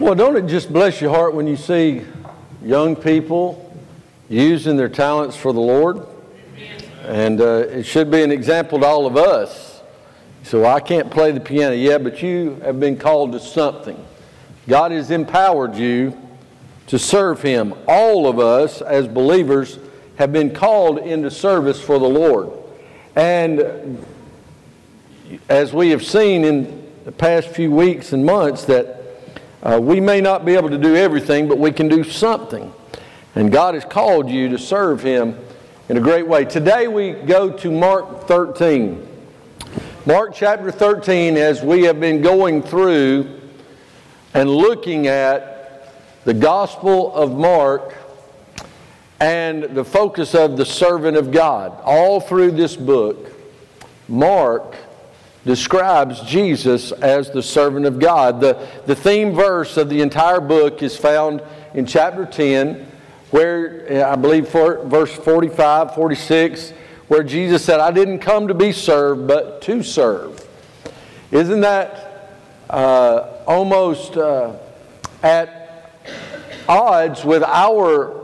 Well, don't it just bless your heart when you see young people using their talents for the Lord? And it should be an example to all of us. So I can't play the piano. Yeah, but you have been called to something. God has empowered you to serve Him. All of us as believers have been called into service for the Lord. And as we have seen in the past few weeks and months that we may not be able to do everything, but we can do something. And God has called you to serve Him in a great way. Today we go to Mark 13. Mark chapter 13, as we have been going through and looking at the Gospel of Mark and the focus of the servant of God. All through this book, Mark describes Jesus as the servant of God. The theme verse of the entire book is found in chapter 10, where I believe verse 45, 46, where Jesus said, "I didn't come to be served, but to serve." Isn't that almost at odds with our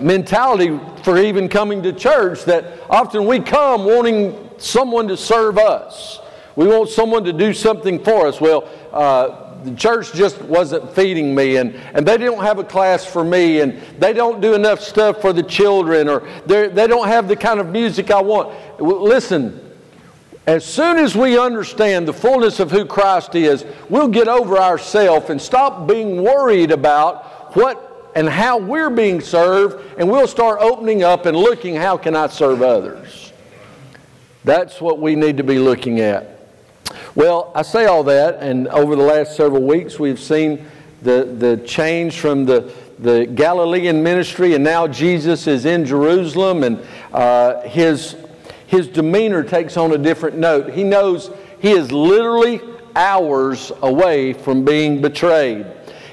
mentality for even coming to church, that often we come wanting someone to serve us. We want someone to do something for us. Well, the church just wasn't feeding me, and they don't have a class for me, and they don't do enough stuff for the children, or they don't have the kind of music I want. Listen, as soon as we understand the fullness of who Christ is, we'll get over ourselves and stop being worried about what and how we're being served, and we'll start opening up and looking, how can I serve others? That's what we need to be looking at. Well, I say all that, and over the last several weeks we've seen the change from the Galilean ministry, and now Jesus is in Jerusalem, and his demeanor takes on a different note. He knows he is literally hours away from being betrayed.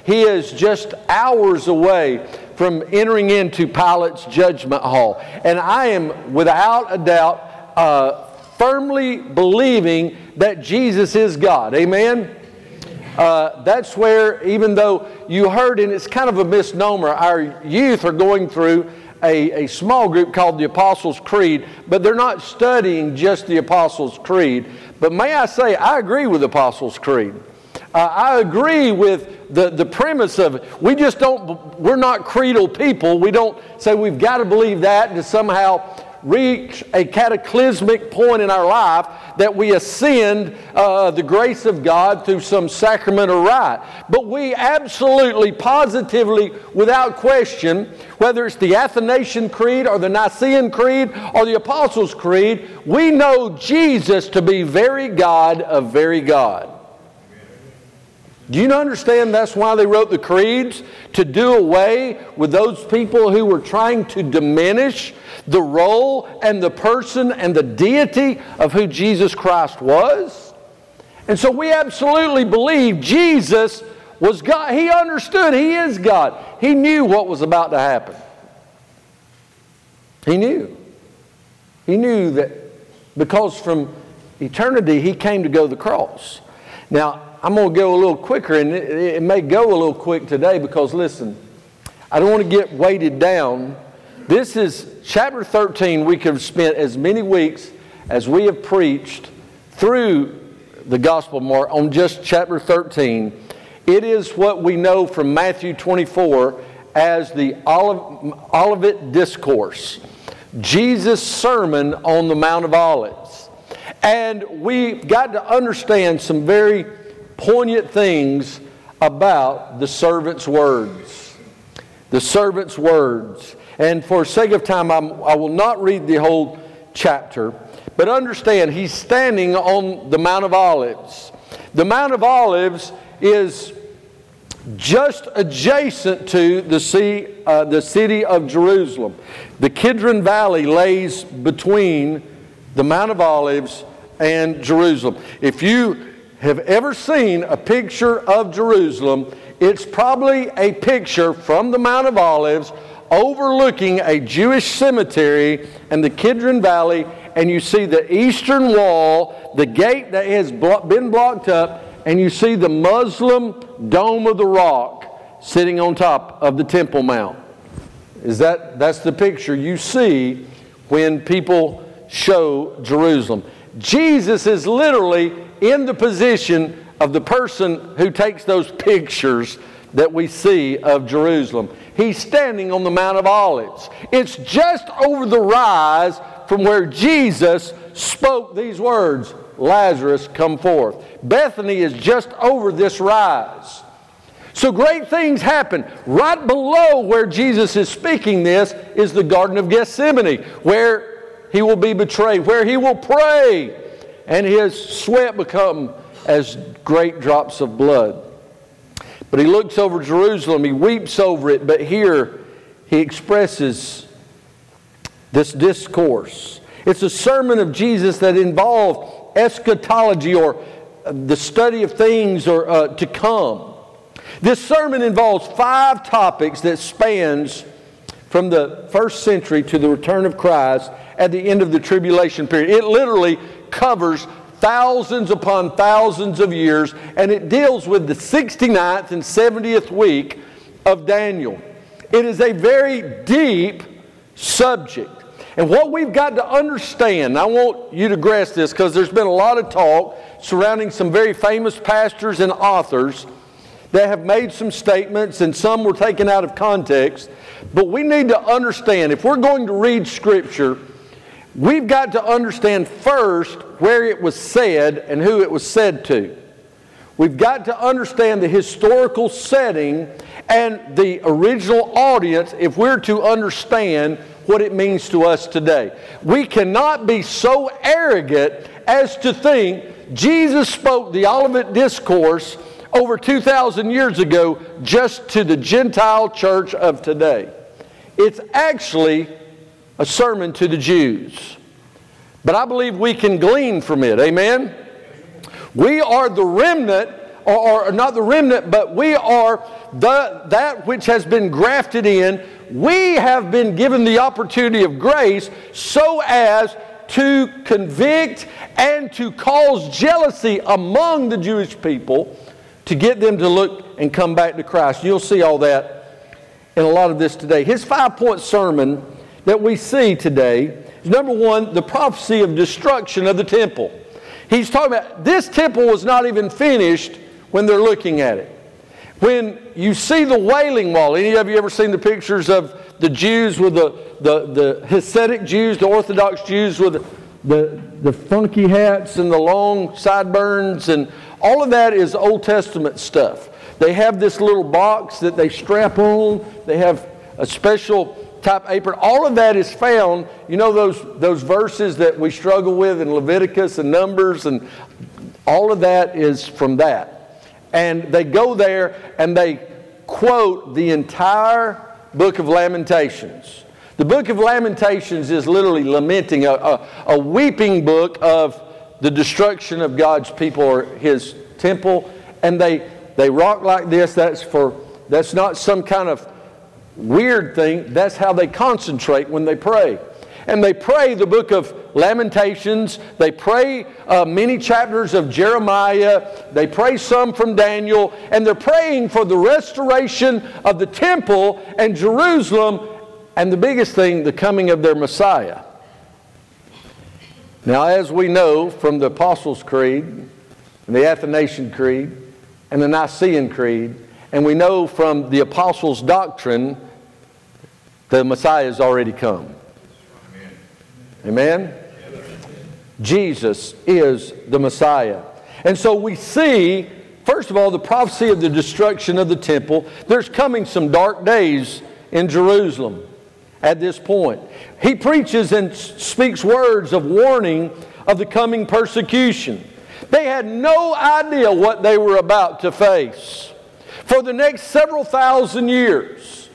He is just hours away from entering into Pilate's judgment hall. And I am, without a doubt, firmly believing that Jesus is God. Amen? That's where, even though you heard, and it's kind of a misnomer, our youth are going through a small group called the Apostles' Creed, but they're not studying just the Apostles' Creed. But may I say, I agree with the Apostles' Creed. I agree with the premise of it. We just don't, we're not creedal people. We don't say we've got to believe that to somehow reach a cataclysmic point in our life that we ascend the grace of God through some sacrament or rite. But we absolutely, positively, without question, whether it's the Athanasian Creed or the Nicene Creed or the Apostles' Creed, we know Jesus to be very God of very God. Do you understand that's why they wrote the creeds? To do away with those people who were trying to diminish the role and the person and the deity of who Jesus Christ was. And so we absolutely believe Jesus was God. He understood He is God. He knew what was about to happen. He knew. He knew that because from eternity He came to go to the cross. Now, I'm going to go a little quicker, and it may go a little quick today because, listen, I don't want to get weighted down. This is chapter 13. We could have spent as many weeks as we have preached through the Gospel of Mark on just chapter 13. It is what we know from Matthew 24 as the Olivet Discourse, Jesus' Sermon on the Mount of Olives. And we've got to understand some very poignant things about the servant's words. The servant's words. And for sake of time, I will not read the whole chapter. But understand, he's standing on the Mount of Olives. The Mount of Olives is just adjacent to the city of Jerusalem. The Kidron Valley lays between the Mount of Olives and Jerusalem. If you have ever seen a picture of Jerusalem, it's probably a picture from the Mount of Olives overlooking a Jewish cemetery and the Kidron Valley, and you see the eastern wall, the gate that has been blocked up, and you see the Muslim Dome of the Rock sitting on top of the Temple Mount. That's the picture you see when people show Jerusalem. Jesus is literally in the position of the person who takes those pictures that we see of Jerusalem. He's standing on the Mount of Olives. It's just over the rise from where Jesus spoke these words, "Lazarus, come forth." Bethany is just over this rise. So great things happen. Right below where Jesus is speaking this is the Garden of Gethsemane, where he will be betrayed, where he will pray, and his sweat become as great drops of blood. But he looks over Jerusalem, he weeps over it, but here he expresses this discourse. It's a sermon of Jesus that involved eschatology, or the study of things or to come. This sermon involves 5 topics that spans from the first century to the return of Christ at the end of the tribulation period. It literally covers thousands upon thousands of years, and it deals with the 69th and 70th week of Daniel. It is a very deep subject. And what we've got to understand, I want you to grasp this because there's been a lot of talk surrounding some very famous pastors and authors that have made some statements, and some were taken out of context. But we need to understand, if we're going to read Scripture, we've got to understand first where it was said and who it was said to. We've got to understand the historical setting and the original audience if we're to understand what it means to us today. We cannot be so arrogant as to think Jesus spoke the Olivet Discourse over 2,000 years ago just to the Gentile church of today. It's actually a sermon to the Jews. But I believe we can glean from it. Amen? We are the remnant, or not the remnant, but we are that which has been grafted in. We have been given the opportunity of grace so as to convict and to cause jealousy among the Jewish people to get them to look and come back to Christ. You'll see all that in a lot of this today. His 5-point sermon that we see today is, number one, the prophecy of destruction of the temple. He's talking about this temple was not even finished when they're looking at it. When you see the Wailing Wall, any of you ever seen the pictures of the Jews with the Hasidic Jews, the Orthodox Jews with the funky hats and the long sideburns, and all of that is Old Testament stuff. They have this little box that they strap on. They have a special type apron. All of that is found, you know, those verses that we struggle with in Leviticus and Numbers, and all of that is from that. And they go there and they quote the entire book of Lamentations. The book of Lamentations is literally lamenting, a weeping book of the destruction of God's people or His temple. And they rock like this. That's not some kind of weird thing. That's how they concentrate when they pray. And they pray the book of Lamentations. They pray many chapters of Jeremiah. They pray some from Daniel. And they're praying for the restoration of the temple and Jerusalem, and the biggest thing, the coming of their Messiah. Now, as we know from the Apostles' Creed, and the Athanasian Creed, and the Nicene Creed, and we know from the Apostles' doctrine, the Messiah has already come. Amen? Jesus is the Messiah. And so we see, first of all, the prophecy of the destruction of the temple. There's coming some dark days in Jerusalem at this point. He preaches and speaks words of warning of the coming persecution. They had no idea what they were about to face. For the next several thousand years,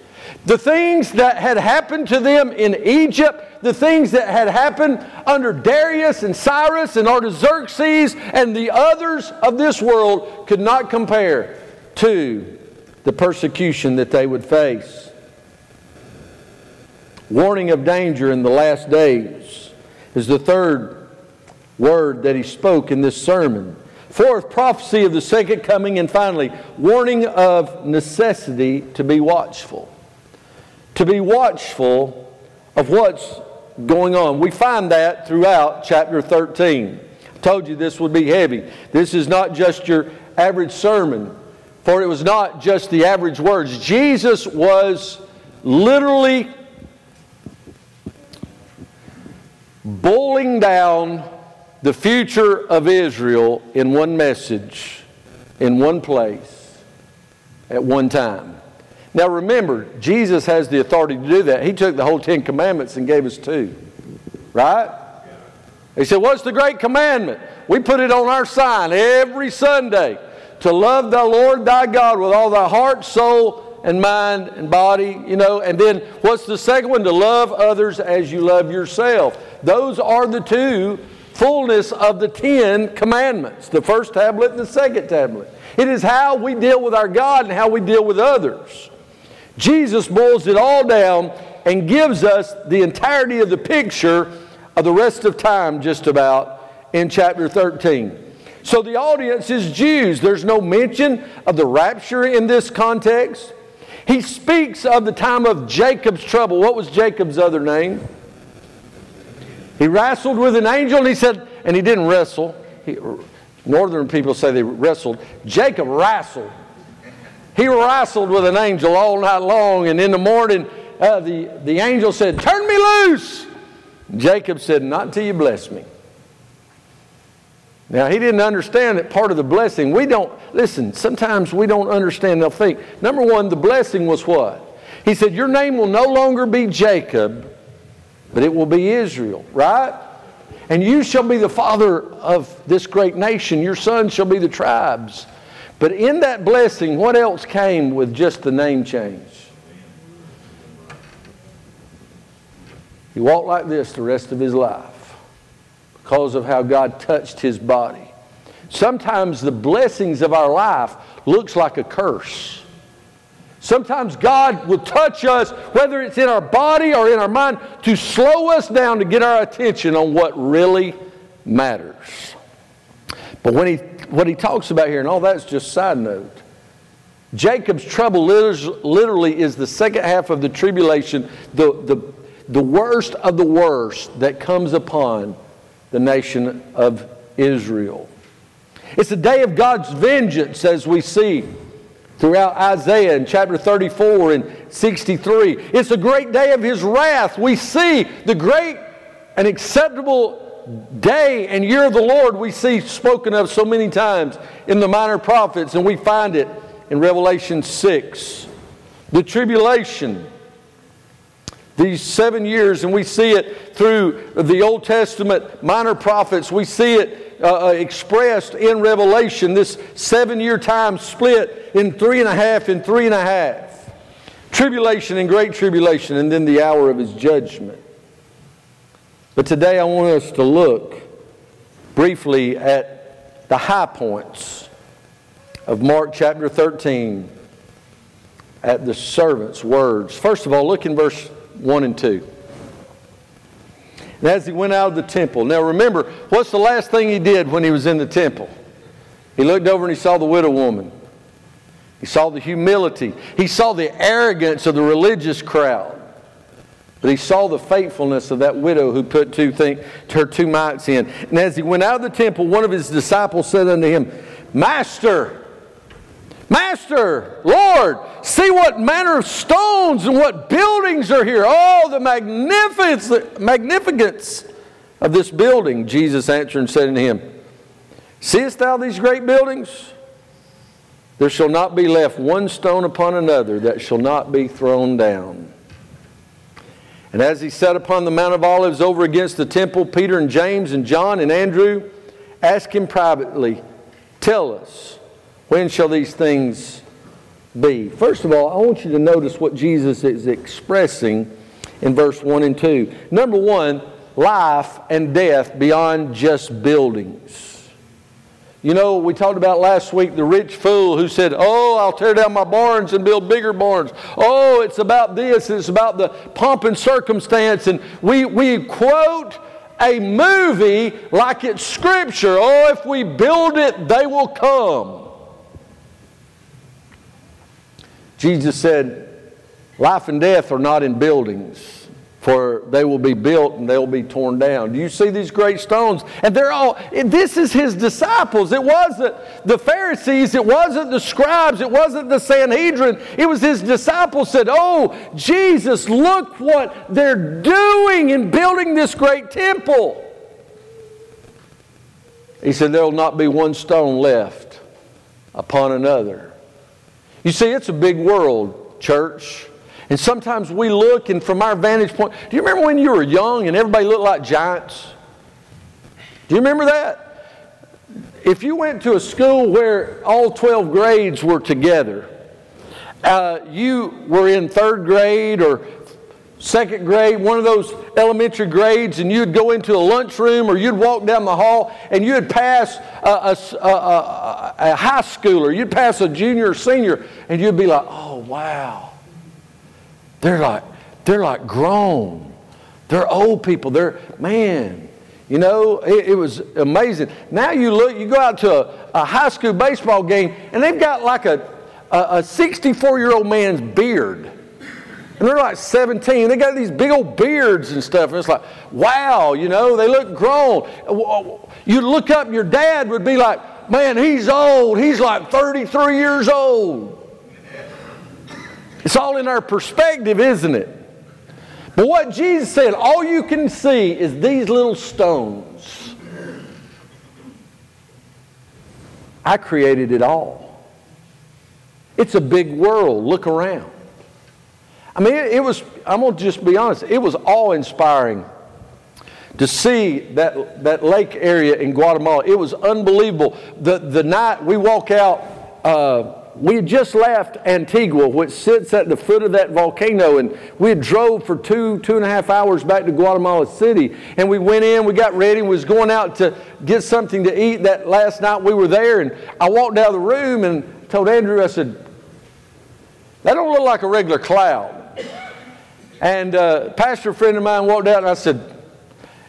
the things that had happened to them in Egypt, the things that had happened under Darius and Cyrus and Artaxerxes and the others of this world could not compare to the persecution that they would face. Warning of danger in the last days is the third word that he spoke in this sermon. Fourth, prophecy of the second coming. And finally, warning of necessity to be watchful. To be watchful of what's going on. We find that throughout chapter 13. I told you this would be heavy. This is not just your average sermon, for it was not just the average words. Jesus was literally boiling down the future of Israel in one message, in one place, at one time. Now remember, Jesus has the authority to do that. He took the whole 10 commandments and gave us two. Right? He said, what's the great commandment? We put it on our sign every Sunday. To love the Lord thy God with all thy heart, soul, and mind, and body. You know, and then what's the second one? To love others as you love yourself. Those are the two fullness of the 10 commandments. The first tablet and the second tablet. It is how we deal with our God and how we deal with others. Jesus boils it all down and gives us the entirety of the picture of the rest of time, just about, in chapter 13. So the audience is Jews. There's no mention of the rapture in this context. He speaks of the time of Jacob's trouble. What was Jacob's other name? He wrestled with an angel, and he said, and he didn't wrestle. Northern people say they wrestled. Jacob wrestled. He wrestled with an angel all night long, and in the morning the angel said, turn me loose. Jacob said, not until you bless me. Now, he didn't understand that part of the blessing, sometimes we don't understand, they'll think. Number one, the blessing was what? He said, your name will no longer be Jacob, but it will be Israel, right? And you shall be the father of this great nation. Your son shall be the tribes. But in that blessing, what else came with just the name change? He walked like this the rest of his life because of how God touched his body. Sometimes the blessings of our life looks like a curse. Sometimes God will touch us, whether it's in our body or in our mind, to slow us down to get our attention on what really matters. But what he talks about here, and all that's just side note, Jacob's trouble literally is the second half of the tribulation, the worst of the worst that comes upon the nation of Israel. It's the day of God's vengeance, as we see throughout Isaiah in chapter 34 and 63. It's a great day of his wrath. We see the great and acceptable day and year of the Lord we see spoken of so many times in the minor prophets, and we find it in Revelation 6. The tribulation, these 7 years, and we see it through the Old Testament minor prophets. We see it expressed in Revelation, this 7-year time split in 3.5 and 3.5. Tribulation and great tribulation, and then the hour of his judgment. But today I want us to look briefly at the high points of Mark chapter 13, at the servant's words. First of all, look in verse 1 and 2. And as he went out of the temple. Now remember, what's the last thing he did when he was in the temple? He looked over and he saw the widow woman. He saw the humility. He saw the arrogance of the religious crowd. But he saw the faithfulness of that widow who put her two mites in. And as he went out of the temple, one of his disciples said unto him, Master, Lord, see what manner of stones and what buildings are here. Oh, the magnificence of this building. Jesus answered and said unto him, seest thou these great buildings? There shall not be left one stone upon another that shall not be thrown down. And as he sat upon the Mount of Olives over against the temple, Peter and James and John and Andrew asked him privately, tell us, when shall these things be? First of all, I want you to notice what Jesus is expressing in verse 1 and 2. Number one, life and death beyond just buildings. You know, we talked about last week the rich fool who said, oh, I'll tear down my barns and build bigger barns. Oh, it's about this. It's about the pomp and circumstance. And we quote a movie like it's Scripture. Oh, if we build it, they will come. Jesus said, life and death are not in buildings, for they will be built and they will be torn down. Do you see these great stones? And they're all, this is His disciples. It wasn't the Pharisees. It wasn't the scribes. It wasn't the Sanhedrin. It was His disciples said, oh, Jesus, look what they're doing in building this great temple. He said, there will not be one stone left upon another. You see, it's a big world, church. And sometimes we look, and from our vantage point, do you remember when you were young and everybody looked like giants? Do you remember that? If you went to a school where all 12 grades were together, you were in third grade or second grade, one of those elementary grades, and you'd go into a lunchroom or you'd walk down the hall and you'd pass a high schooler, you'd pass a junior or senior, and you'd be like, oh, wow. They're like grown. They're old people. They're, man, you know, it was amazing. Now you look, you go out to a high school baseball game, and they've got like a 64-year-old man's beard. And they're like 17. They got these big old beards and stuff. And it's like, wow, you know, they look grown. You look up and your dad would be like, man, he's old. He's like 33 years old. It's all in our perspective, isn't it? But what Jesus said, all you can see is these little stones. I created it all. It's a big world. Look around. I mean, it was, I'm going to just be honest, it was awe-inspiring to see that lake area in Guatemala. It was unbelievable. The night we walk out, we had just left Antigua, which sits at the foot of that volcano, and we had drove for 2.5 hours back to Guatemala City. And we went in, we got ready, and was going out to get something to eat that last night we were there. And I walked out of the room and told Andrew, I said, that don't look like a regular cloud. And a pastor friend of mine walked out and I said,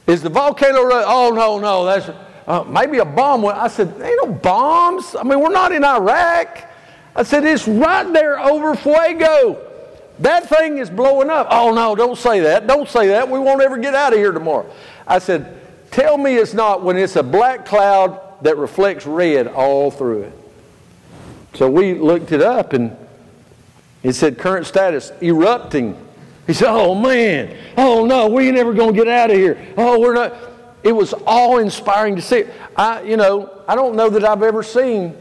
is the volcano, oh no, that's maybe a bomb went. I said, ain't no bombs. I mean, we're not in Iraq. I said, it's right there over Fuego. That thing is blowing up. Oh, no, don't say that. Don't say that. We won't ever get out of here tomorrow. I said, tell me it's not when it's a black cloud that reflects red all through it. So we looked it up, and it said current status, erupting. He said, oh, man. Oh, no, we ain't ever going to get out of here. Oh, we're not. It was awe-inspiring to see. I don't know that I've ever seen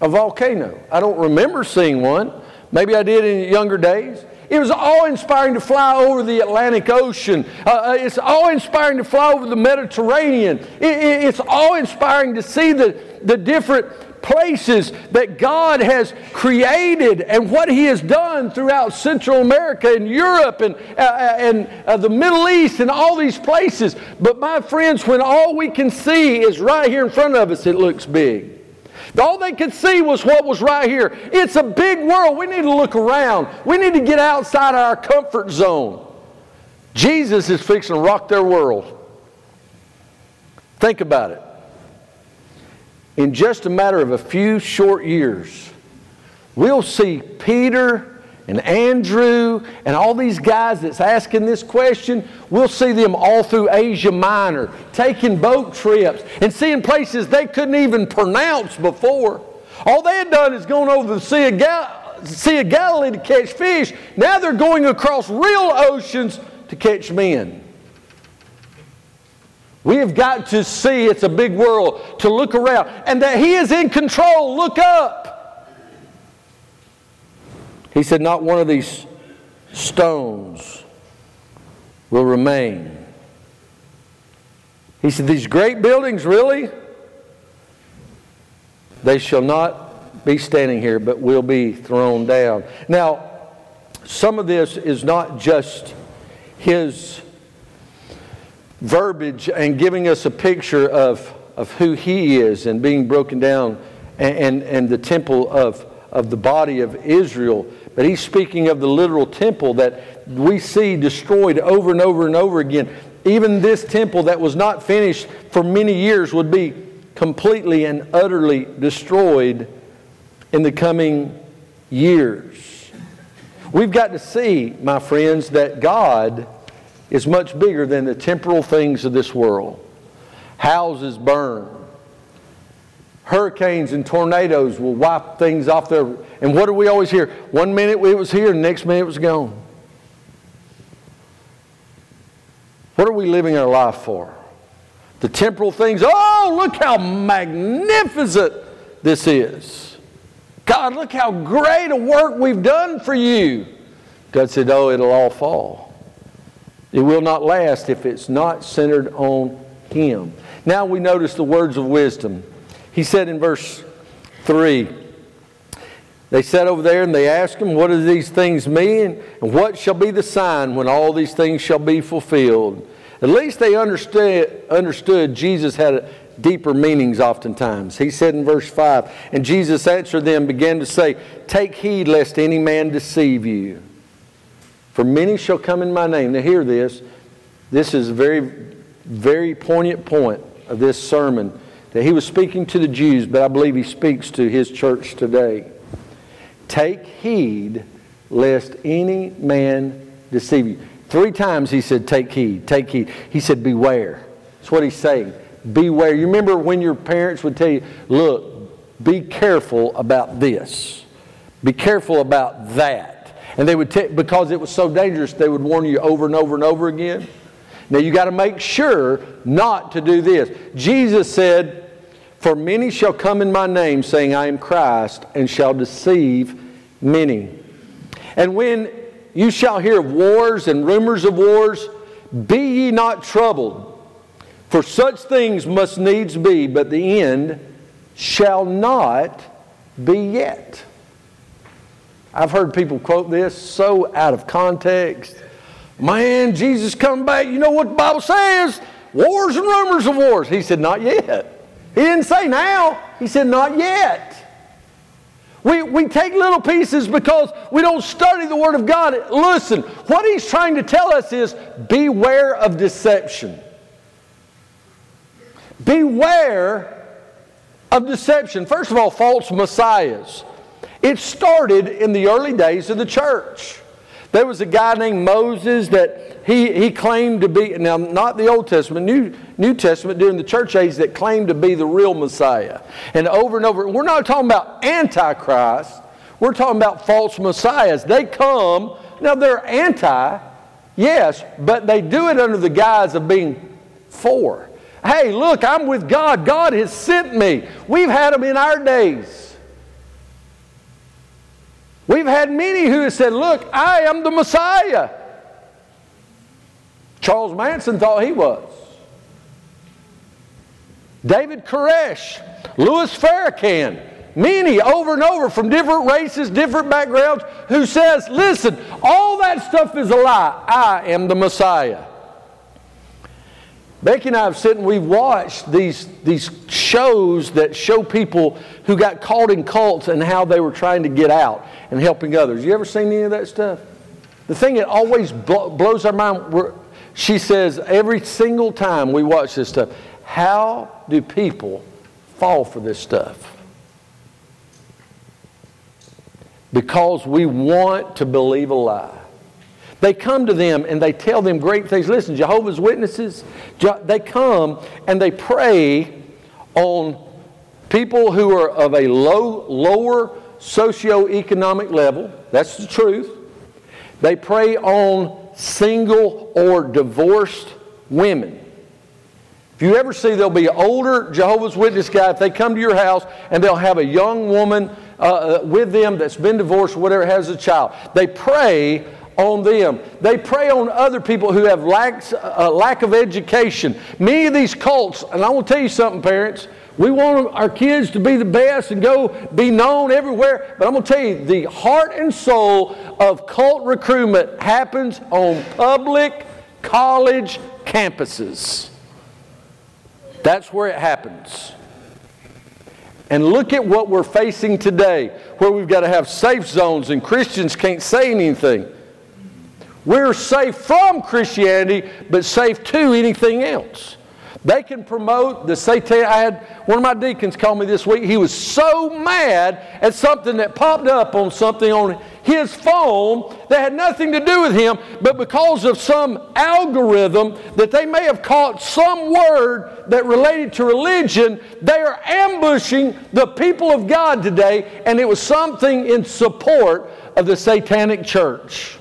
a volcano. I don't remember seeing one. Maybe I did in younger days. It was awe-inspiring to fly over the Atlantic Ocean. It's awe-inspiring to fly over the Mediterranean. It's awe-inspiring to see the different places that God has created and what He has done throughout Central America and Europe and the Middle East and all these places. But my friends, when all we can see is right here in front of us, it looks big. All they could see was what was right here. It's a big world. We need to look around. We need to get outside our comfort zone. Jesus is fixing to rock their world. Think about it. In just a matter of a few short years, we'll see Peter and Andrew and all these guys that's asking this question, we'll see them all through Asia Minor, taking boat trips and seeing places they couldn't even pronounce before. All they had done is gone over the Sea of Galilee to catch fish. Now they're going across real oceans to catch men. We have got to see it's a big world, to look around, and that He is in control. Look up. He said, not one of these stones will remain. He said, these great buildings, really? They shall not be standing here, but will be thrown down. Now, some of this is not just His verbiage and giving us a picture of who He is and being broken down and the temple of the body of Israel. But He's speaking of the literal temple that we see destroyed over and over and over again. even this temple that was not finished for many years would be completely and utterly destroyed in the coming years. We've got to see, my friends, that God is much bigger than the temporal things of this world. Houses burn. Hurricanes and tornadoes will wipe things off their... And what do we always hear? One minute it was here, next minute it was gone. What are we living our life for? The temporal things. Oh, look how magnificent this is. God, look how great a work we've done for you. God said, oh, it'll all fall. It will not last if it's not centered on Him. Now we notice the words of wisdom. He said in verse 3, they sat over there and they asked him, what do these things mean? And what shall be the sign when all these things shall be fulfilled? At least they understood Jesus had deeper meanings oftentimes. He said in verse 5, and Jesus answered them, began to say, take heed lest any man deceive you. For many shall come in my name. Now hear this. This is a very, very poignant point of this sermon that he was speaking to the Jews, but I believe he speaks to his church today. Take heed lest any man deceive you. 3 times he said, take heed, take heed. He said, beware. That's what he's saying. Beware. You remember when your parents would tell you, look, be careful about this. Be careful about that. And they would because it was so dangerous, they would warn you over and over and over again. Now you got to make sure not to do this. Jesus said, for many shall come in my name, saying, I am Christ, and shall deceive many. And when you shall hear of wars and rumors of wars, be ye not troubled. For such things must needs be, but the end shall not be yet. I've heard people quote this so out of context. Man, Jesus come back. You know what the Bible says? Wars and rumors of wars. He said, not yet. He didn't say now. He said, not yet. We take little pieces because we don't study the Word of God. Listen, what he's trying to tell us is beware of deception. Beware of deception. First of all, false messiahs. It started in the early days of the church. There was a guy named Moses that he claimed to be, now not the Old Testament, New Testament during the church age, that claimed to be the real Messiah. And over, we're not talking about antichrist. We're talking about false messiahs. They come, now they're anti, yes, but they do it under the guise of being for. Hey, look, I'm with God. God has sent me. We've had them in our days. We've had many who have said, look, I am the Messiah. Charles Manson thought he was. David Koresh, Louis Farrakhan, many over and over from different races, different backgrounds, who says, listen, all that stuff is a lie. I am the Messiah. Becky and I have sat and we've watched these shows that show people who got caught in cults and how they were trying to get out and helping others. You ever seen any of that stuff? The thing that always blows our mind, she says every single time we watch this stuff, how do people fall for this stuff? Because we want to believe a lie. They come to them and they tell them great things. Listen, Jehovah's Witnesses, they come and they prey on people who are of a lower socioeconomic level. That's the truth. They prey on single or divorced women. If you ever see, there'll be an older Jehovah's Witness guy. If they come to your house and they'll have a young woman with them that's been divorced or whatever, has a child. They prey on them. They prey on other people who have lack of education. Many of these cults, and I want to tell you something, parents, we want our kids to be the best and go be known everywhere, but I'm going to tell you, the heart and soul of cult recruitment happens on public college campuses. That's where it happens. And look at what we're facing today, where we've got to have safe zones and Christians can't say anything. We're safe from Christianity, but safe to anything else. They can promote the Satanic. I had one of my deacons call me this week. He was so mad at something that popped up on something on his phone that had nothing to do with him, but because of some algorithm that they may have caught some word that related to religion, they are ambushing the people of God today, and it was something in support of the Satanic church.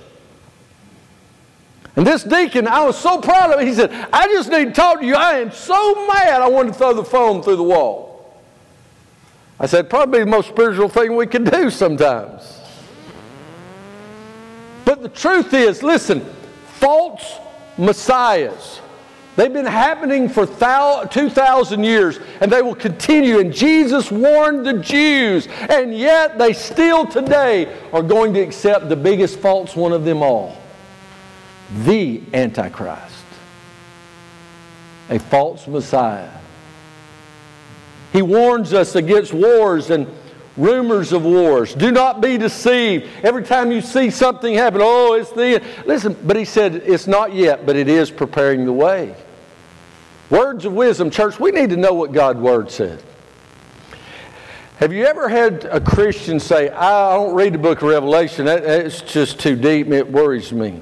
And this deacon, I was so proud of him. He said, I just need to talk to you. I am so mad I wanted to throw the phone through the wall. I said, probably the most spiritual thing we can do sometimes. But the truth is, listen, false messiahs, they've been happening for 2,000 years, and they will continue. And Jesus warned the Jews, and yet they still today are going to accept the biggest false one of them all. The Antichrist, a false Messiah. He warns us against wars and rumors of wars. Do not be deceived. Every time you see something happen, oh, it's the end. Listen, but he said it's not yet, but it is preparing the way. Words of wisdom, church, we need to know what God's Word said. Have you ever had a Christian say, I don't read the book of Revelation, it's just too deep, it worries me.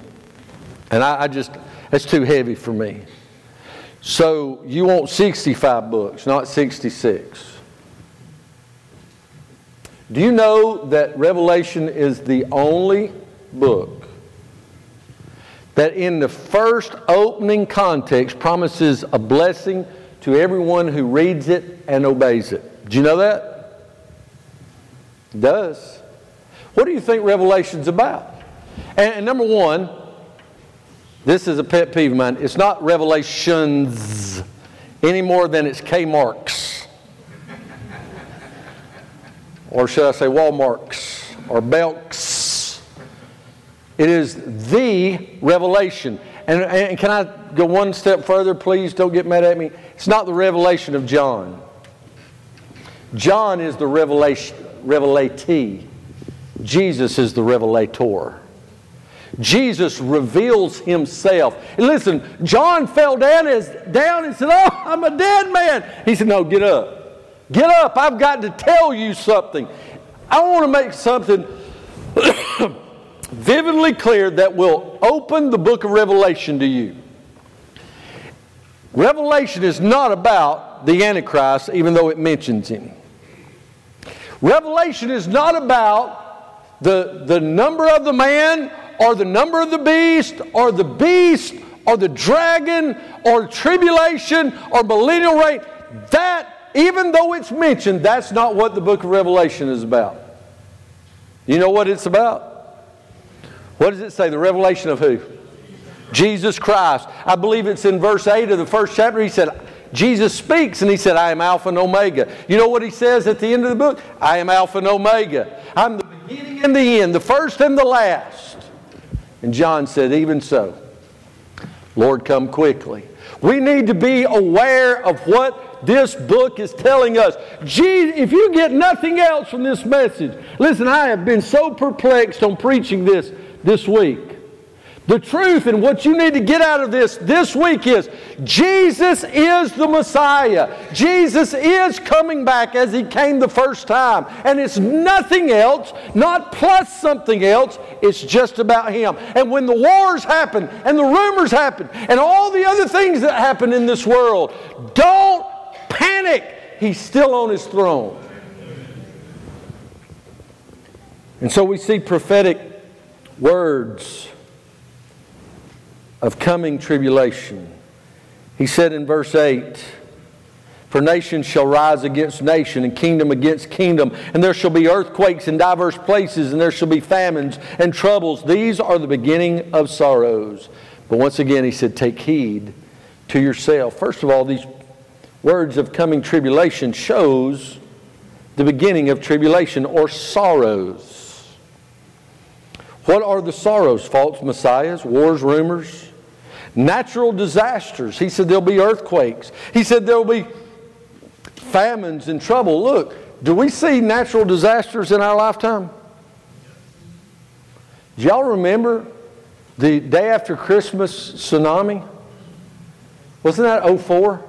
And I just, that's too heavy for me. So you want 65 books, not 66. Do you know that Revelation is the only book that in the first opening context promises a blessing to everyone who reads it and obeys it? Do you know that? It does. What do you think Revelation's about? And number one, this is a pet peeve of mine. It's not Revelations any more than it's Kmarks. Or should I say Walmarts or Belks. It is the Revelation. And can I go one step further, please? Don't get mad at me. It's not the revelation of John. John is the revelatee. Jesus is the revelator. Jesus reveals himself. And listen, John fell down and said, oh, I'm a dead man. He said, no, get up. Get up. I've got to tell you something. I want to make something vividly clear that will open the book of Revelation to you. Revelation is not about the Antichrist, even though it mentions him. Revelation is not about the number of the man, or the number of the beast, or the beast, or the dragon, or tribulation, or millennial reign. That, even though it's mentioned, that's not what the book of Revelation is about. You know what it's about? What does it say? The revelation of who? Jesus Christ. I believe it's in verse 8 of the first chapter. He said, Jesus speaks, and he said, I am Alpha and Omega. You know what he says at the end of the book? I am Alpha and Omega. I'm the beginning and the end, the first and the last. And John said, even so, Lord, come quickly. We need to be aware of what this book is telling us. Jesus, if you get nothing else from this message, listen, I have been so perplexed on preaching this week. The truth and what you need to get out of this week is Jesus is the Messiah. Jesus is coming back as He came the first time. And it's nothing else, not plus something else. It's just about Him. And when the wars happen and the rumors happen and all the other things that happen in this world, don't panic. He's still on His throne. And so we see prophetic words of coming tribulation. He said in verse 8, for nation shall rise against nation, and kingdom against kingdom, and there shall be earthquakes in diverse places, and there shall be famines and troubles. These are the beginning of sorrows. But once again, he said, take heed to yourself. First of all, these words of coming tribulation shows the beginning of tribulation or sorrows. What are the sorrows? False messiahs, wars, rumors, natural disasters. He said there'll be earthquakes. He said there'll be famines and trouble. Look, do we see natural disasters in our lifetime? Do y'all remember The day after Christmas tsunami, wasn't that 04?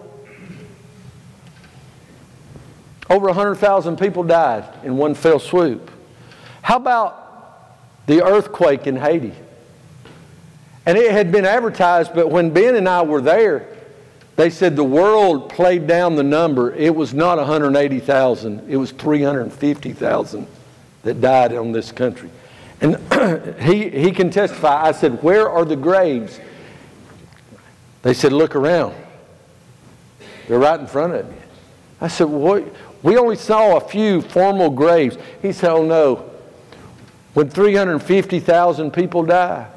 Over 100,000 people died in one fell swoop. How about the earthquake in Haiti? And it had been advertised, but when Ben and I were there, they said the world played down the number. It was not 180,000. It was 350,000 that died on this country. And he can testify. I said, where are the graves? They said, look around. They're right in front of you. I said, well, we only saw a few formal graves. He said, oh no. When 350,000 people die,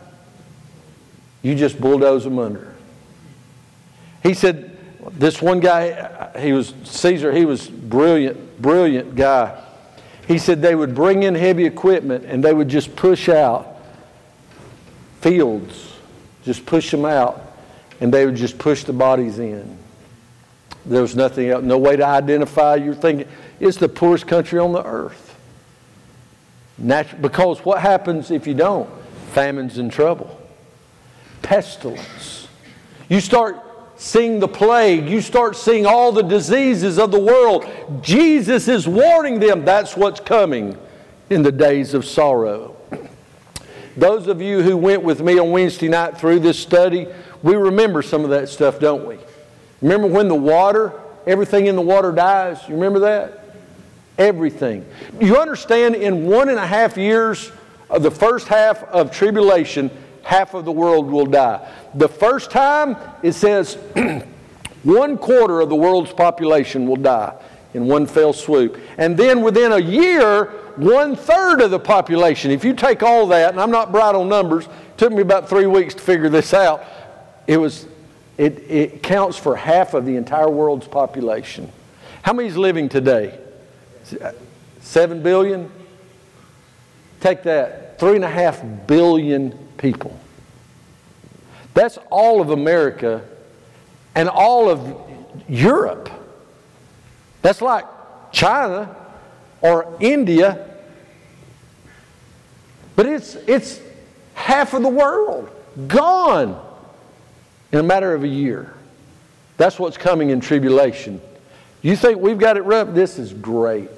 you just bulldoze them under. He said, this one guy, he was Caesar, he was brilliant, brilliant guy. He said they would bring in heavy equipment and they would just push out fields, just push them out, and they would just push the bodies in. There was nothing else, no way to identify. You're thinking, it's the poorest country on the earth. Because what happens if you don't? Famines and trouble. Pestilence. You start seeing the plague. You start seeing all the diseases of the world. Jesus is warning them that's what's coming in the days of sorrow. Those of you who went with me on Wednesday night through this study, we remember some of that stuff, don't we? Remember when the water, everything in the water dies? You remember that? Everything. You understand in 1.5 years of the first half of tribulation, half of the world will die. The first time, it says 1/4 of the world's population will die in one fell swoop. And then within a year, 1/3 of the population. If you take all that, and I'm not bright on numbers, it took me about 3 weeks to figure this out. It counts for half of the entire world's population. How many is living today? 7 billion? Take that. 3.5 billion people. That's all of America and all of Europe. That's like China or India. But it's half of the world gone in a matter of a year. That's what's coming in tribulation. You think we've got it rough? This is great.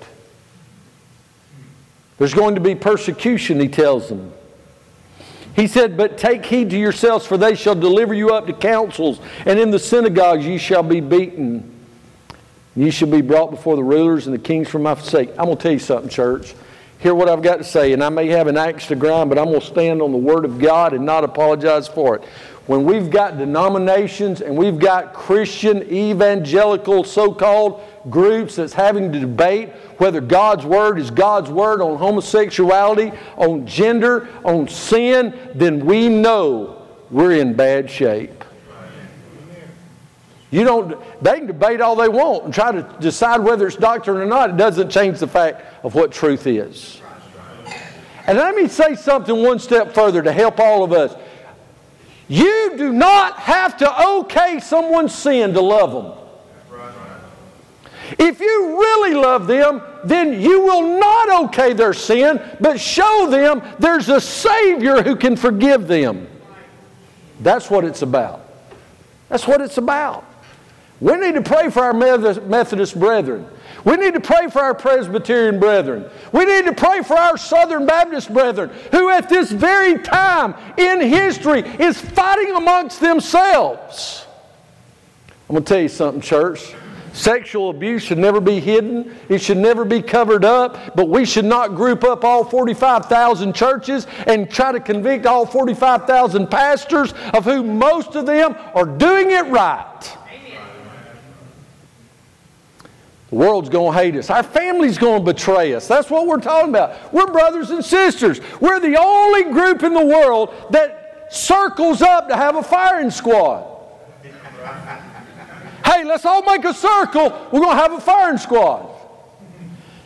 There's going to be persecution, he tells them. He said, but take heed to yourselves, for they shall deliver you up to councils, and in the synagogues you shall be beaten. You shall be brought before the rulers and the kings for my sake. I'm going to tell you something, church. Hear what I've got to say, and I may have an axe to grind, but I'm going to stand on the Word of God and not apologize for it. When we've got denominations and we've got Christian evangelical so-called groups that's having to debate whether God's Word is God's Word on homosexuality, on gender, on sin, then we know we're in bad shape. They can debate all they want and try to decide whether it's doctrine or not. It doesn't change the fact of what truth is. And let me say something one step further to help all of us. You do not have to okay someone's sin to love them. If you really love them, then you will not okay their sin, but show them there's a Savior who can forgive them. That's what it's about. That's what it's about. We need to pray for our Methodist brethren. We need to pray for our Presbyterian brethren. We need to pray for our Southern Baptist brethren, who at this very time in history is fighting amongst themselves. I'm going to tell you something, church. Sexual abuse should never be hidden. It should never be covered up. But we should not group up all 45,000 churches and try to convict all 45,000 pastors, of whom most of them are doing it right. The world's going to hate us. Our family's going to betray us. That's what we're talking about. We're brothers and sisters. We're the only group in the world that circles up to have a firing squad. Hey, let's all make a circle. We're going to have a firing squad.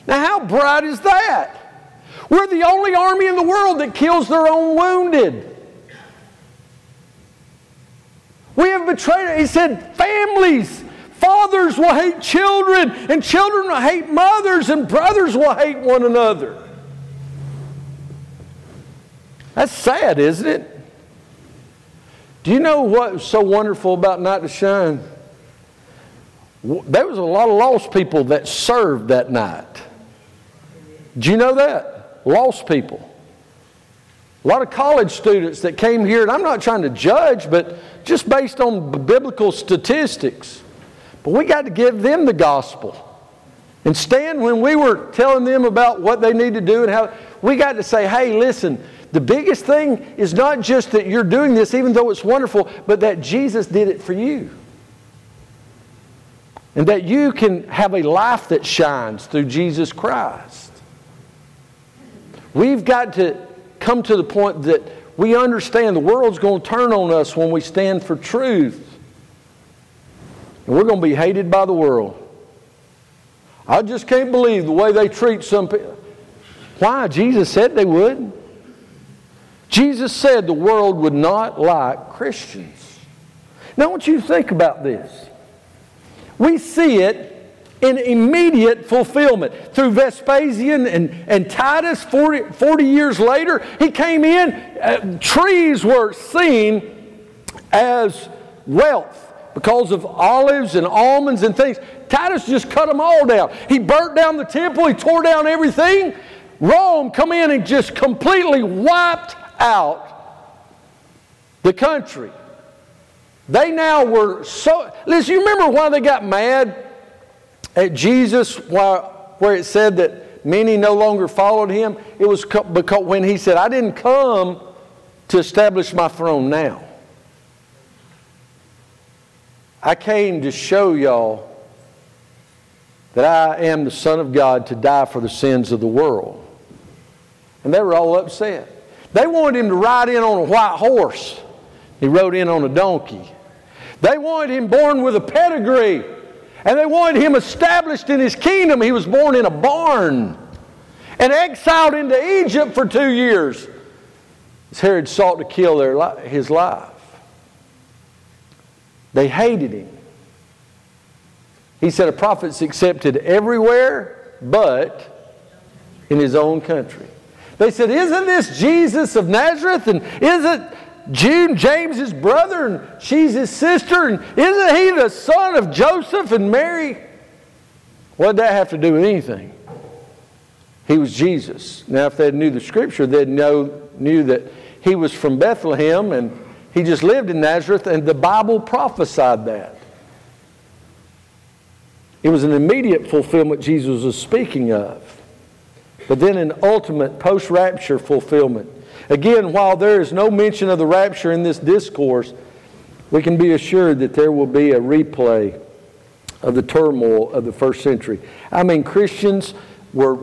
Now, how bright is that? We're the only army in the world that kills their own wounded. We have betrayed. He said, families. Fathers will hate children, and children will hate mothers, and brothers will hate one another. That's sad, isn't it? Do you know what's so wonderful about Night to Shine? There was a lot of lost people that served that night. Do you know that? Lost people. A lot of college students that came here, and I'm not trying to judge, but just based on biblical statistics. But we got to give them the gospel. And Stan, when we were telling them about what they need to do and how, we got to say, hey, listen, the biggest thing is not just that you're doing this, even though it's wonderful, but that Jesus did it for you. And that you can have a life that shines through Jesus Christ. We've got to come to the point that we understand the world's going to turn on us when we stand for truth. And we're going to be hated by the world. I just can't believe the way they treat some people. Why? Jesus said they would. Jesus said the world would not like Christians. Now I want you to think about this. We see it in immediate fulfillment. Through Vespasian and Titus, 40 years later, he came in. Trees were seen as wealth because of olives and almonds and things. Titus just cut them all down. He burnt down the temple. He tore down everything. Rome come in and just completely wiped out the country. They now were so... Listen, you remember why they got mad at Jesus, where it said that many no longer followed him? It was because when he said, I didn't come to establish my throne now. I came to show y'all that I am the Son of God to die for the sins of the world. And they were all upset. They wanted him to ride in on a white horse. He rode in on a donkey. They wanted him born with a pedigree. And they wanted him established in his kingdom. He was born in a barn and exiled into Egypt for 2 years. As Herod sought to kill his life. They hated him. He said a prophet's accepted everywhere but in his own country. They said, isn't this Jesus of Nazareth? And isn't Jude, James, his brother, and she's his sister? And isn't he the son of Joseph and Mary? What did that have to do with anything? He was Jesus. Now, if they knew the Scripture, they'd knew that he was from Bethlehem and he just lived in Nazareth, and the Bible prophesied that. It was an immediate fulfillment Jesus was speaking of. But then an ultimate post-rapture fulfillment. Again, while there is no mention of the rapture in this discourse, we can be assured that there will be a replay of the turmoil of the first century. I mean, Christians were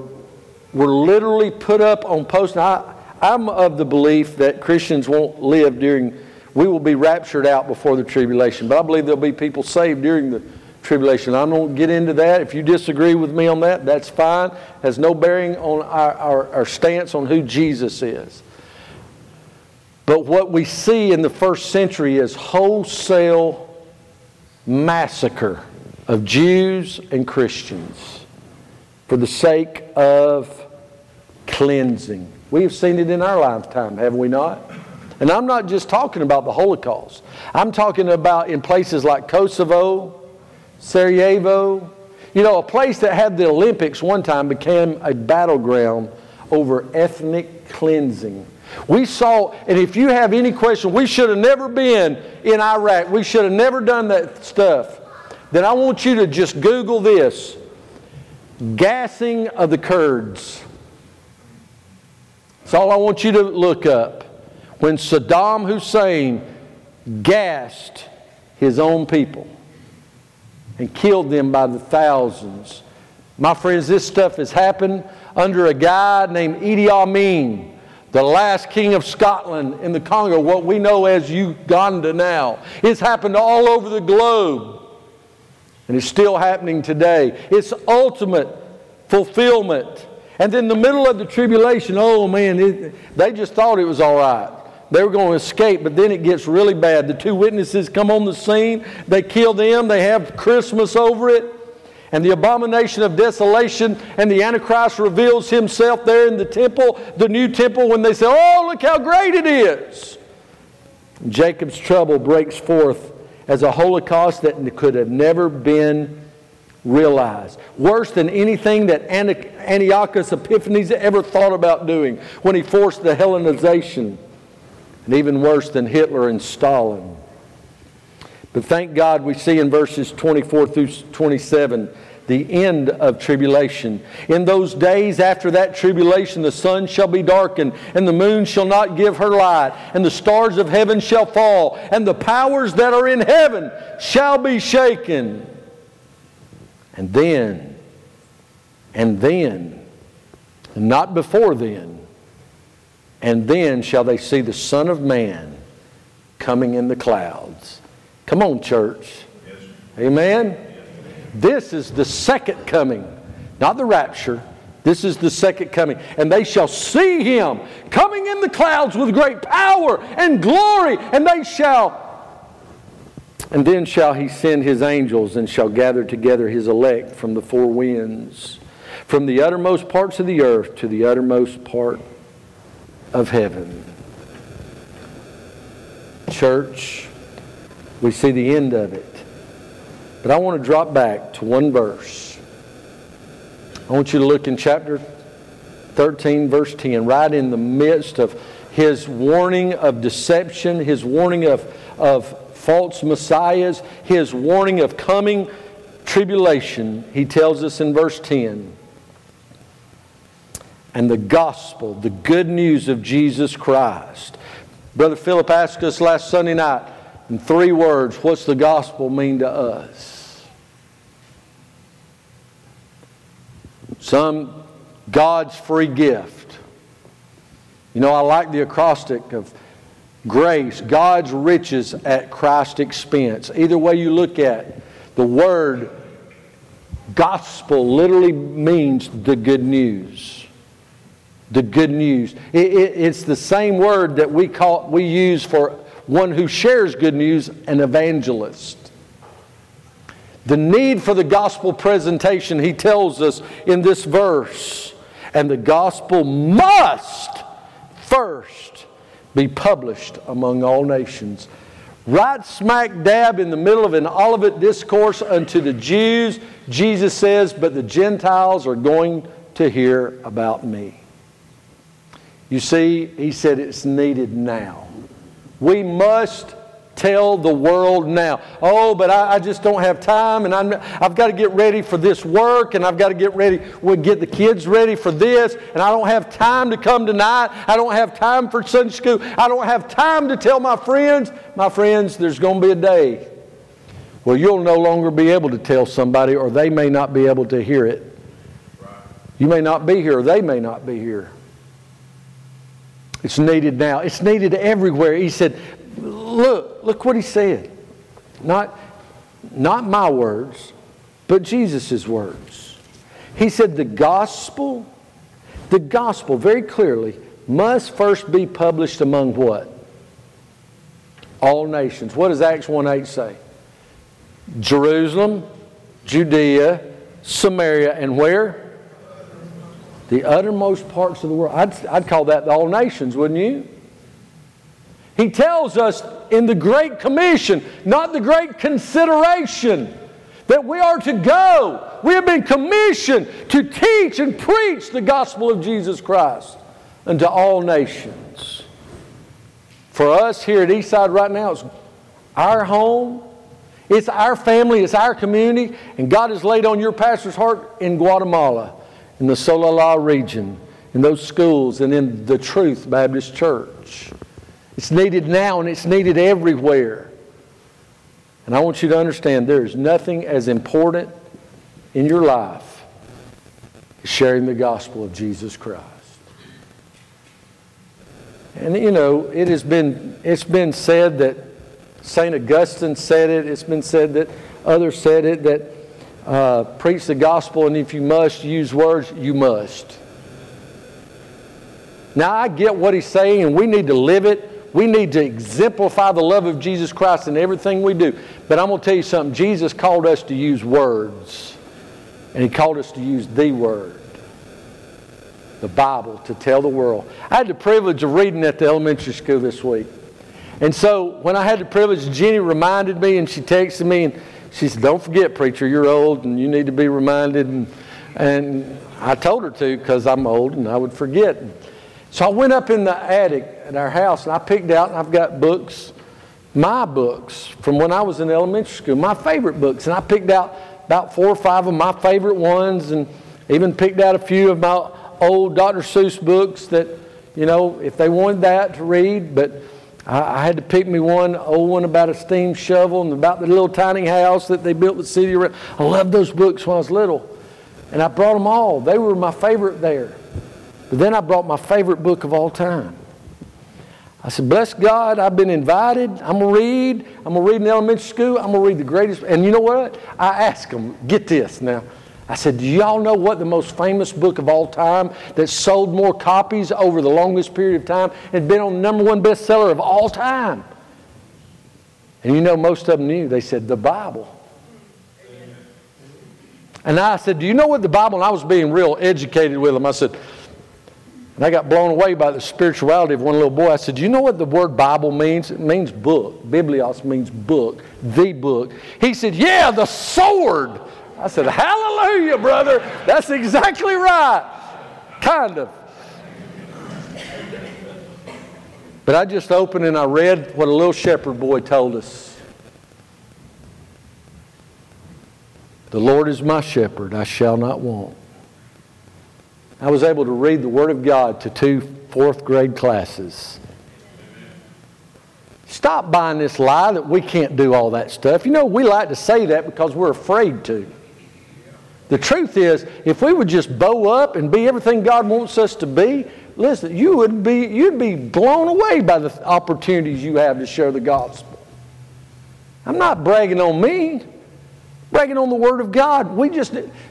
literally put up on post. I'm of the belief that Christians won't live during... We will be raptured out before the tribulation. But I believe there'll be people saved during the tribulation. I don't get into that. If you disagree with me on that, that's fine. It has no bearing on our stance on who Jesus is. But what we see in the first century is wholesale massacre of Jews and Christians for the sake of cleansing. We have seen it in our lifetime, have we not? And I'm not just talking about the Holocaust. I'm talking about in places like Kosovo, Sarajevo. You know, a place that had the Olympics one time became a battleground over ethnic cleansing. We saw, and if you have any question, we should have never been in Iraq. We should have never done that stuff. Then I want you to just Google this. Gassing of the Kurds. That's all I want you to look up. When Saddam Hussein gassed his own people and killed them by the thousands. My friends, this stuff has happened under a guy named Idi Amin, the last king of Scotland in the Congo, what we know as Uganda now. It's happened all over the globe. And it's still happening today. It's ultimate fulfillment. And then the middle of the tribulation, oh man, they just thought it was all right. They were going to escape, but then it gets really bad. The two witnesses come on the scene. They kill them. They have Christmas over it. And the abomination of desolation, and the Antichrist reveals himself there in the temple, the new temple, when they say, oh, look how great it is. Jacob's trouble breaks forth as a holocaust that could have never been realized. Worse than anything that Antiochus Epiphanes ever thought about doing when he forced the Hellenization. And even worse than Hitler and Stalin. But thank God we see in verses 24 through 27 the end of tribulation. In those days after that tribulation, the sun shall be darkened, and the moon shall not give her light, and the stars of heaven shall fall, and the powers that are in heaven shall be shaken. And then, not before then, and then shall they see the Son of Man coming in the clouds. Come on, church. Yes. Amen. This is the second coming, not the rapture. This is the second coming. And they shall see Him coming in the clouds with great power and glory. And then shall He send His angels and shall gather together His elect from the four winds, from the uttermost parts of the earth to the uttermost part of heaven. Church, we see the end of it. But I want to drop back to one verse. I want you to look in chapter 13, verse 10, right in the midst of His warning of deception, His warning of false messiahs, His warning of coming tribulation. He tells us in verse 10, and the gospel, the good news of Jesus Christ. Brother Philip asked us last Sunday night, in three words, what's the gospel mean to us? God's free gift. You know, I like the acrostic of grace, God's riches at Christ's expense. Either way you look at it, the word gospel literally means the good news. The good news. It's the same word that we use for one who shares good news, an evangelist. The need for the gospel presentation, he tells us in this verse. And the gospel must first be published among all nations. Right smack dab in the middle of an Olivet Discourse unto the Jews, Jesus says, but the Gentiles are going to hear about me. You see, he said it's needed now. We must tell the world now. Oh, but I just don't have time, and I've got to get ready for this work, and I've got to get ready. We'll get the kids ready for this, and I don't have time to come tonight. I don't have time for Sunday school. I don't have time to tell my friends. My friends, there's going to be a day where you'll no longer be able to tell somebody, or they may not be able to hear it. You may not be here, or they may not be here. It's needed now. It's needed everywhere. He said, look what he said. Not my words, but Jesus' words. He said the gospel very clearly must first be published among what? All nations. What does Acts 1:8 say? Jerusalem, Judea, Samaria, and where? The uttermost parts of the world. I'd call that all nations, wouldn't you? He tells us in the Great Commission, not the Great Consideration, that we are to go. We have been commissioned to teach and preach the gospel of Jesus Christ unto all nations. For us here at Eastside right now, it's our home, it's our family, it's our community, and God has laid on your pastor's heart in Guatemala, in the Sololá region, in those schools, and in the Truth Baptist Church. It's needed now, and it's needed everywhere. And I want you to understand, there is nothing as important in your life as sharing the gospel of Jesus Christ. And you know, it's been said that St. Augustine said it. It's been said that others said it, that preach the gospel, and if you must use words, you must. Now I get what he's saying, and we need to live it. We need to exemplify the love of Jesus Christ in everything we do. But I'm going to tell you something. Jesus called us to use words, and He called us to use the Word, the Bible, to tell the world. I had the privilege of reading at the elementary school this week. And so when I had the privilege, Jenny reminded me, and she texted me, and she said, "Don't forget, preacher, you're old, and you need to be reminded." And I told her to, because I'm old, and I would forget. So I went up in the attic at our house, and I picked out, and I've got books, my books, from when I was in elementary school, my favorite books. And I picked out about 4 or 5 of my favorite ones, and even picked out a few of my old Dr. Seuss books that, you know, if they wanted that to read, but I had to pick me one old one about a steam shovel and about the little tiny house that they built the city around. I loved those books when I was little. And I brought them all. They were my favorite there. But then I brought my favorite book of all time. I said, "Bless God, I've been invited. I'm going to read. I'm going to read in elementary school. I'm going to read the greatest." And you know what? I asked them, get this now. I said, "Do y'all know what the most famous book of all time that sold more copies over the longest period of time and been on #1 bestseller of all time?" And you know, most of them knew. They said, "The Bible." Amen. And I said, "Do you know what the Bible?" And I was being real educated with them. I said, and I got blown away by the spirituality of one little boy. I said, "Do you know what the word Bible means?" It means book. Biblios means book, the book. He said, "Yeah, the sword." I said, "Hallelujah, brother. That's exactly right." Kind of. But I just opened and I read what a little shepherd boy told us. "The Lord is my shepherd, I shall not want." I was able to read the Word of God to 2 fourth-grade classes. Stop buying this lie that we can't do all that stuff. You know, we like to say that because we're afraid to. The truth is, if we would just bow up and be everything God wants us to be, listen, you'd be blown away by the opportunities you have to share the gospel. I'm not bragging on me. Bragging on the Word of God.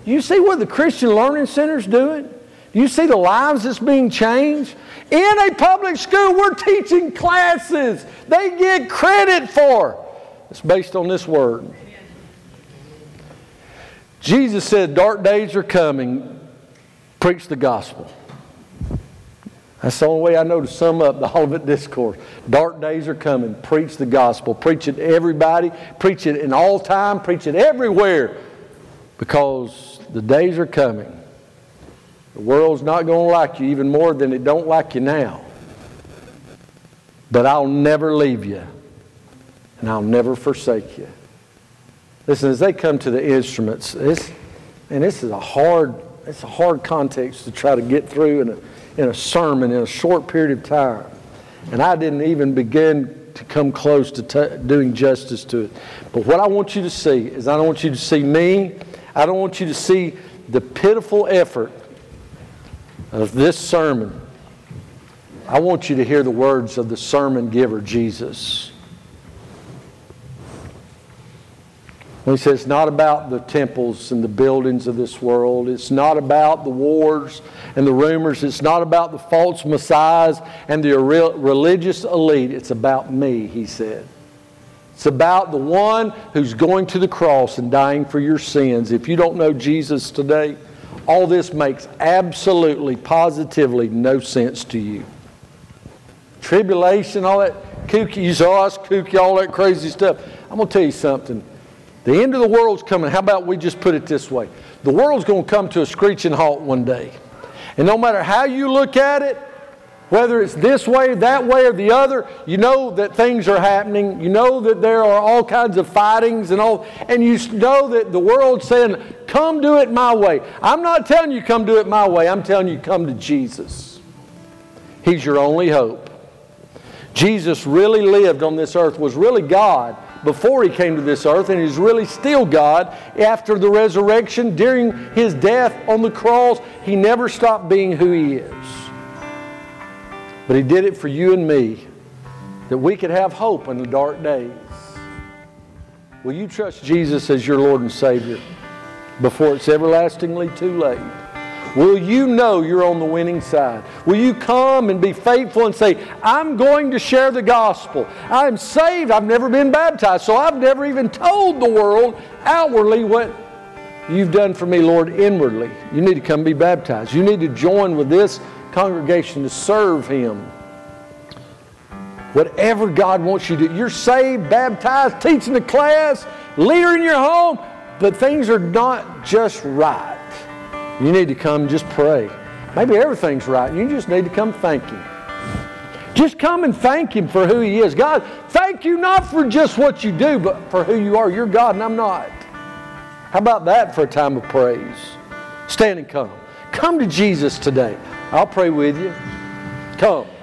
You see what the Christian Learning Center's doing? You see the lives that's being changed? In a public school, we're teaching classes they get credit for. It's based on this Word. Jesus said, "Dark days are coming. Preach the gospel." That's the only way I know to sum up the Olivet Discourse. Dark days are coming. Preach the gospel. Preach it to everybody. Preach it in all time. Preach it everywhere. Because the days are coming. The world's not going to like you even more than it don't like you now. But I'll never leave you. And I'll never forsake you. Listen, as they come to the instruments, this is a hard context to try to get through in a sermon in a short period of time. And I didn't even begin to come close to doing justice to it. But what I want you to see is I don't want you to see me. I don't want you to see the pitiful effort of this sermon. I want you to hear the words of the sermon giver, Jesus. He says, it's not about the temples and the buildings of this world. It's not about the wars and the rumors. It's not about the false messiahs and the religious elite. It's about me, he said. It's about the one who's going to the cross and dying for your sins. If you don't know Jesus today, all this makes absolutely, positively no sense to you. Tribulation, all that kooky, all that crazy stuff. I'm going to tell you something. The end of the world's coming. How about we just put it this way? The world's going to come to a screeching halt one day. And no matter how you look at it, whether it's this way, that way, or the other, you know that things are happening. You know that there are all kinds of fightings and all. And you know that the world's saying, "Come do it my way." I'm not telling you come do it my way. I'm telling you come to Jesus. He's your only hope. Jesus really lived on this earth, was really God before He came to this earth, and He's really still God after the resurrection. During His death on the cross, He never stopped being who He is. But He did it for you and me, that we could have hope in the dark days. Will you trust Jesus as your Lord and Savior before it's everlastingly too late? Will you know you're on the winning side? Will you come and be faithful and say, "I'm going to share the gospel. I'm saved. I've never been baptized, so I've never even told the world outwardly what you've done for me, Lord, inwardly." You need to come be baptized. You need to join with this congregation to serve Him. Whatever God wants you to do. You're saved, baptized, teaching the class, leader in your home, but things are not just right. You need to come just pray. Maybe everything's right. You just need to come thank Him. Just come and thank Him for who He is. God, thank you not for just what you do, but for who you are. You're God and I'm not. How about that for a time of praise? Stand and come. Come to Jesus today. I'll pray with you. Come.